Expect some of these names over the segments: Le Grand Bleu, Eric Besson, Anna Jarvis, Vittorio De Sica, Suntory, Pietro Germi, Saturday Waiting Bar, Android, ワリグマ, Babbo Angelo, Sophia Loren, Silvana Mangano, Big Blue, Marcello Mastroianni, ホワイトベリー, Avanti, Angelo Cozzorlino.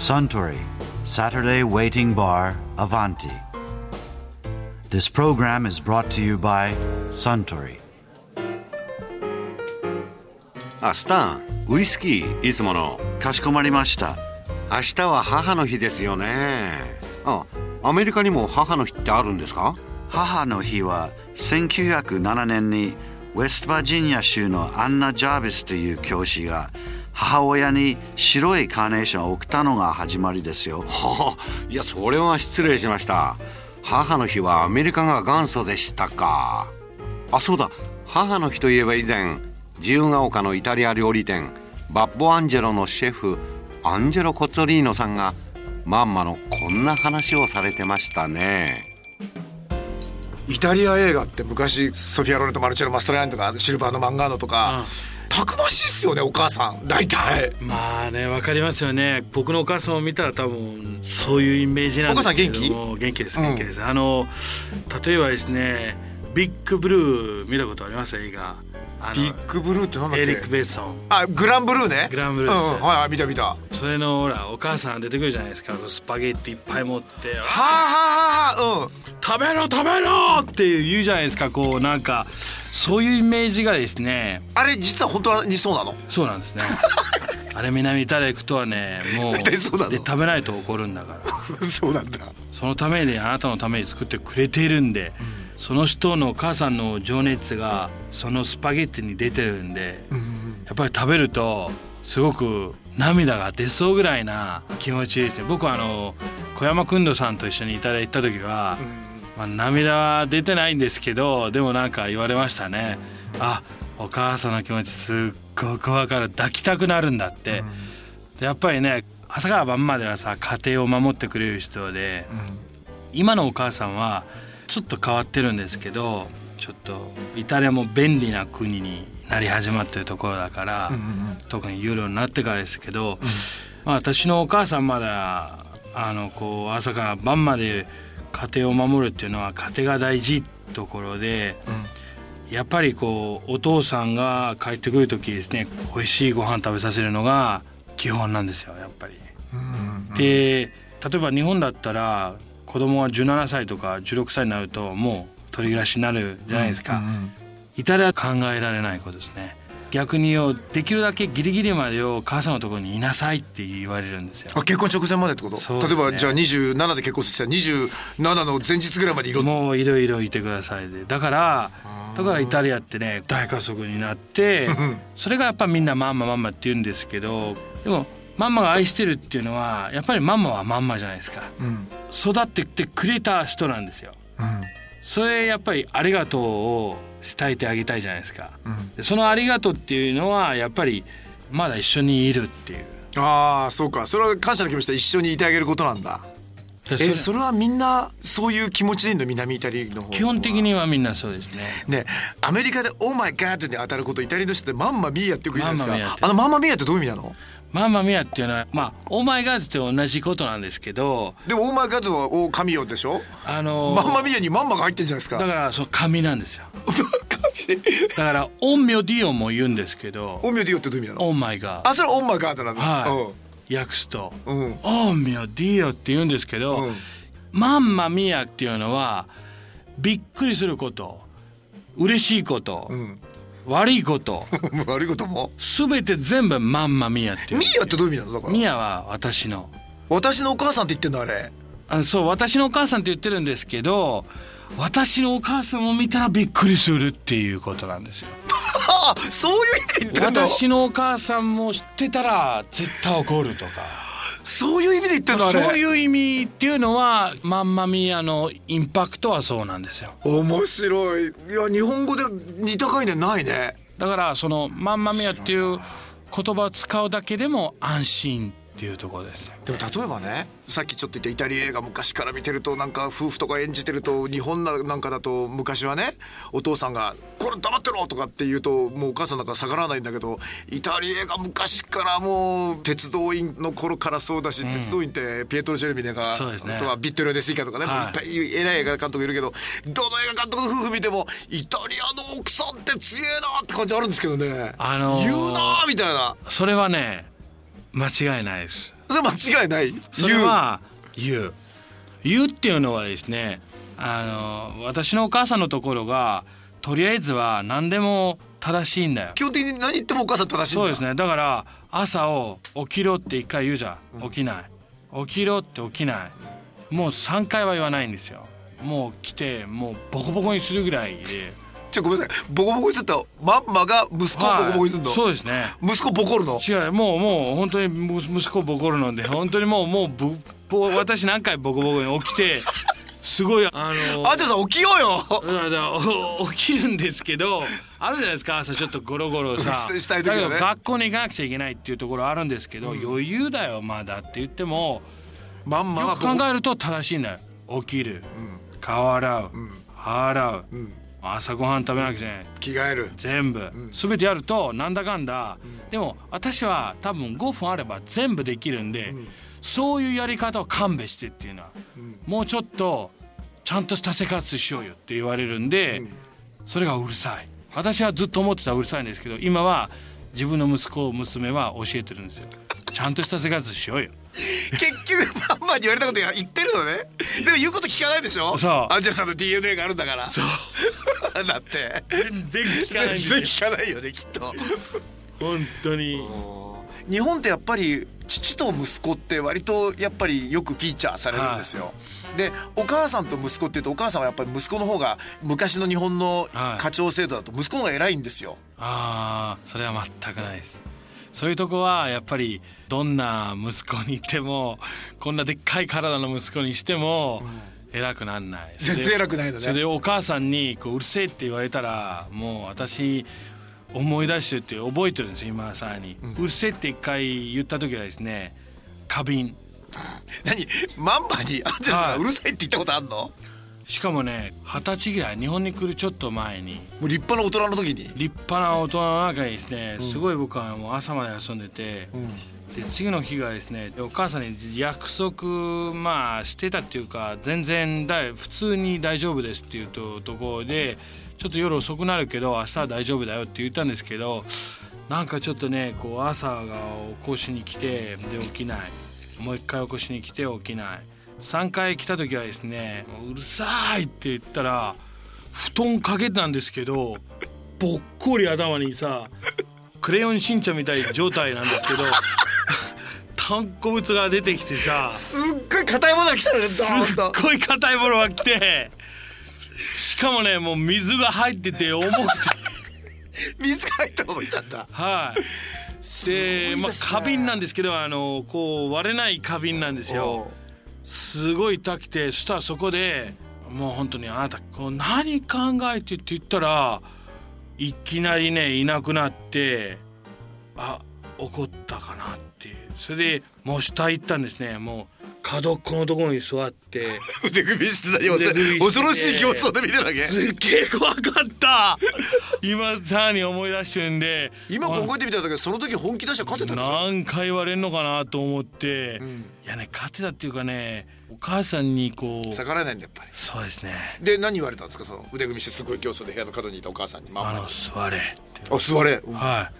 Suntory, Saturday Waiting Bar, Avanti. This program is brought to you by Suntory. あ、スタン、ウイスキーいつもの。かしこまりました。明日は母の日ですよね。あ、アメリカにも母の日ってあるんですか？母の日は1907年にウェストバージニア州のアンナ・ジャービスという教師が母親に白いカーネーションを贈ったのが始まりですよ。はあ、いやそれは失礼しました。母の日はアメリカが元祖でしたか。あ、そうだ。母の日といえば以前、自由が丘のイタリア料理店バッボ・アンジェロのシェフアンジェロ・コッツォリーノさんがまんまのこんな話をされてましたね。イタリア映画って昔ソフィア・ロレント・マルチェロ・マストライアンとかシルバーのマンガーノとか、たくましいっすよね、お母さん大体。まあね、わかりますよね。僕のお母さんを見たら多分そういうイメージなんですけども。お母さん元気？元気です、元気です。例えばですね、ビッグブルー見たことあります？映画。ビッグブルーってなんだっけ？エリック・ベッソン。あ、グランブルーね。グランブルーですね。うん、はい、見た見た。それのほらお母さん出てくるじゃないですか。スパゲッティいっぱい持って、はあはあはあ、うん、食べろ食べろって言うじゃないですか。こうなんかそういうイメージがですね。あれ実は本当にそうなの？そうなんですね。あれ南イタリア行くとはね、もうで食べないと怒るんだから。そうなんだ。そのために、あなたのために作ってくれているんで。うん、その人のお母さんの情熱がそのスパゲッティに出てるんで、やっぱり食べるとすごく涙が出そうぐらいな気持ちですね。僕は小山くんどさんと一緒にイタリア行った時は、まあ、涙は出てないんですけど、でもなんか言われましたね。あ、お母さんの気持ちすっごく分かる、抱きたくなるんだって。でやっぱりね、朝から晩まではさ、家庭を守ってくれる人で、今のお母さんはちょっと変わってるんですけど、ちょっとイタリアも便利な国になり始まってるところだから、特にユーロになってからですけど、まあ、私のお母さんまだこう朝から晩まで家庭を守るっていうのは家庭が大事ってところで、やっぱりこうお父さんが帰ってくる時ですね、美味しいご飯食べさせるのが基本なんですよ、やっぱり。で、例えば日本だったら子供は17歳とか16歳になるともう一人暮らしになるじゃないですか。イタリア考えられないことですね。逆にできるだけギリギリまで母さんのところにいなさいって言われるんですよ。あ、結婚直前までってこと？そうですね。例えばじゃあ27で結婚したら27の前日ぐらいまでいろもういろいろいてくださいで。だからイタリアってね、大家族になってそれがやっぱみんなマンママンマって言うんですけど、でもママが愛してるっていうのはやっぱりママはママじゃないですか、育ってきてくれた人なんですよ、それやっぱりありがとうを伝えてあげたいじゃないですか、でそのありがとうっていうのはやっぱりまだ一緒にいるっていう。ああ、そうか、それは感謝の気持ちで一緒にいてあげることなんだ。それはみんなそういう気持ちでいいの？南イタリアの方は基本的にはみんなそうですね。ね、アメリカでオーマイガードに当たることイタリアの人ってマンマミーヤってよく言うじゃないですか。マンマミーヤってどういう意味なの？マンマミアっていうのは、まあ、オーマイガードと同じことなんですけど、でもオーマイガードはお神よでしょ。マンマミアにマンマが入ってるじゃないですか。だからその神なんですよ。神だからオンミョディオも言うんですけど、オンミョディオってどういう意味なの？オーマイガード。あ、それはオーマイガードなんだ。はい、訳すと、オンミョディオって言うんですけど、マンマミアっていうのはびっくりすること、嬉しいこと、悪いこと悪いことも全て全部マンマミアっていう。ミアってどういう意味なの？だからミアは私のお母さんって言ってんの？あれ、そう、私のお母さんって言ってるんですけど、私のお母さんを見たらびっくりするっていうことなんですよ。そういう意味で言ってんの？私のお母さんも知ってたら絶対怒るとかそういう意味で言ってんの？あれ、そういう意味っていうのはマンマミアのインパクトはそうなんですよ。面白い。いや、日本語で似た概念ないね。だからそのマンマミアっていう言葉を使うだけでも安心っていうところですよね。でも例えばね、さっきちょっと言ったイタリア映画昔から見てると、なんか夫婦とか演じてると、日本なんかだと昔はね、お父さんがこれ黙ってろとかって言うともうお母さんなんか逆らわないんだけど、イタリア映画昔からもう鉄道員の頃からそうだし、鉄道員ってピエトロ・ジェルミネが、ね、あとはビットロ・デ・スイカとかね、いっぱい偉い映画監督いるけど、どの映画監督の夫婦見てもイタリアの奥さんって強えなって感じあるんですけどね、言うなみたいな。それはね間違いないです。それ間違いない。それは言うっていうのはですね、私のお母さんのところがとりあえずは何でも正しいんだよ。基本的に何言ってもお母さん正しいんだ。そうですね。だから朝を起きろって一回言うじゃん、起きない、起きろって起きない、もう3回は言わないんですよ。もう来てもうボコボコにするぐらいで。ごめんなさい、ボコボコにするとマンマが息子をボコボコにするの、はい、そうですね。息子ボコるの？違う、もう本当に息子ボコるので本当にもう私何回ボコボコに起きてすごいあんたさん起きようよ。起きるんですけどあるじゃないですか、朝ちょっとゴロゴロさしたい時はね、だけど学校に行かなくちゃいけないっていうところあるんですけど、うん、余裕だよまだって言ってもマンマがよく考えると正しいんだよ。起きる、うん、顔洗う、うん、歯洗う、うん、朝ごはん食べなきゃいけない、着替える、全部、うん、全てやるとなんだかんだ、うん、でも私は多分5分あれば全部できるんで、うん、そういうやり方を勘弁してっていうのは、うん、もうちょっとちゃんとした生活しようよって言われるんで、うん、それがうるさい。私はずっと思ってたうるさいんですけど、今は自分の息子娘は教えてるんですよ。ちゃんとした生活しようよ。結局マンマに言われたこと言ってるのね。でも言うこと聞かないでしょ。そう。アンジェさんの DNA があるんだから。そう。だって全然聞かないんですよ。全然聞かないよねきっと。本当に。日本ってやっぱり父と息子って割とやっぱりよくフィーチャーされるんですよ。でお母さんと息子っていうと、お母さんはやっぱり息子の方が昔の日本の家長制度だと息子の方が偉いんですよ。ああ、それは全くないです。そういうとこはやっぱりどんな息子にいても、こんなでっかい体の息子にしても偉くなんない。全然偉くないのね。それでお母さんにこううるせえって言われたら、もう私思い出してって覚えてるんですよ今さらに、うん、うるせえって一回言った時はですね、過敏。何、マンマにアンジェさんがうるさいって言ったことあんの？しかもね、20歳ぐらい、日本に来るちょっと前に、もう立派な大人の時に、立派な大人の中にですね、うん、すごい僕はもう朝まで遊んでて、うん、で次の日がですね、お母さんに約束まあしてたっていうか、全然普通に大丈夫ですっていうところで、ちょっと夜遅くなるけど明日は大丈夫だよって言ったんですけど、なんかちょっとねこう朝が起こしに来て、で起きない、もう一回起こしに来て起きない、3回来た時はですね、うるさいって言ったら布団かけたんですけど、ぼっこり頭にさ、クレヨンしんちゃんみたいな状態なんですけど炭鉱物が出てきてさ、すっごい硬いものが来たのね。すっごい硬いものが来てしかもね、もう水が入ってて重くて水が入った方がいたんだ。はい。で、まあ花瓶なんですけど、こう割れない花瓶なんですよ。すごい痛くて、そしたらそこでもう本当に、あなたこう何考えてって言ったら、いきなりねいなくなって、あ、怒ったかなっていう。それでもう下行ったんですね。もう角っこのところに座って腕組してたよ。恐ろしい形相で見てるわけ。すっげえ怖かった今さらに思い出してるんで。今こう覚えてみたんだけど、その時本気出して勝てたんでしょ。何回言われるのかなと思って、うん、いやね、勝てたっていうかね、お母さんにこう逆らえないんだやっぱり。そうですね。で、何言われたんですか、その腕組みしてすごい形相で部屋の角にいたお母さんに。ママに座れって。あ、座れ、うん、は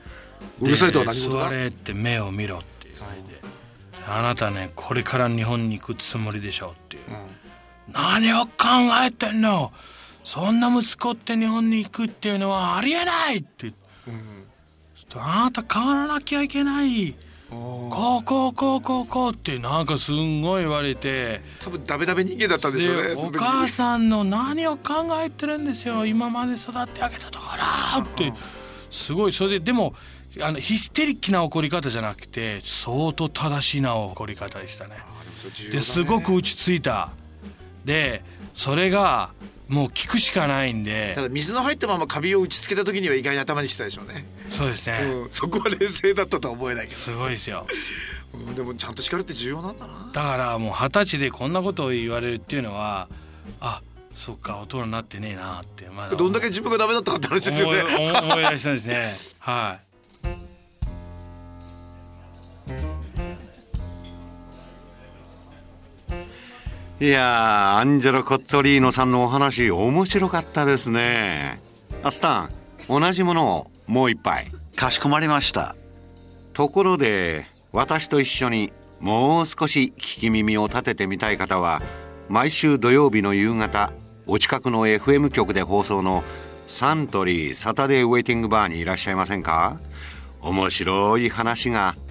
い。うるさいとは何事だ。座れって、目を見ろって言われて、あなたねこれから日本に行くつもりでしょうっていう、うん、何を考えてんの、そんな息子って日本に行くっていうのはありえないって、うん、あなた変わらなきゃいけない、こうってなんかすんごい言われて、多分ダメダメ人間だったんでしょうね。お母さんの何を考えてるんですよ、今まで育ってあげたところってすごい。それで、でもヒステリックな怒り方じゃなくて、相当正しいな怒り方でしたね。ですごく落ち着いた。でそれがもう聞くしかないんで。ただ水の入ったままカビを打ちつけた時には意外に頭にきたでしょうね。そうですね、うん、そこは冷静だったとは思えないけど、すごいですよ、うん、でもちゃんと叱るって重要なんだな。だからもう20歳でこんなことを言われるっていうのは、あ、そっか大人になってねえなって。まだどんだけ自分がダメだったかって話ですよね。思い出したんですねはい。いや、アンジェロ・コッツォリーノさんのお話面白かったですね。アスタン、同じものをもう一杯。かしこまりました。ところで、私と一緒にもう少し聞き耳を立ててみたい方は、毎週土曜日の夕方、お近くの FM 局で放送のサントリーサタデーウェイティングバーにいらっしゃいませんか？面白い話が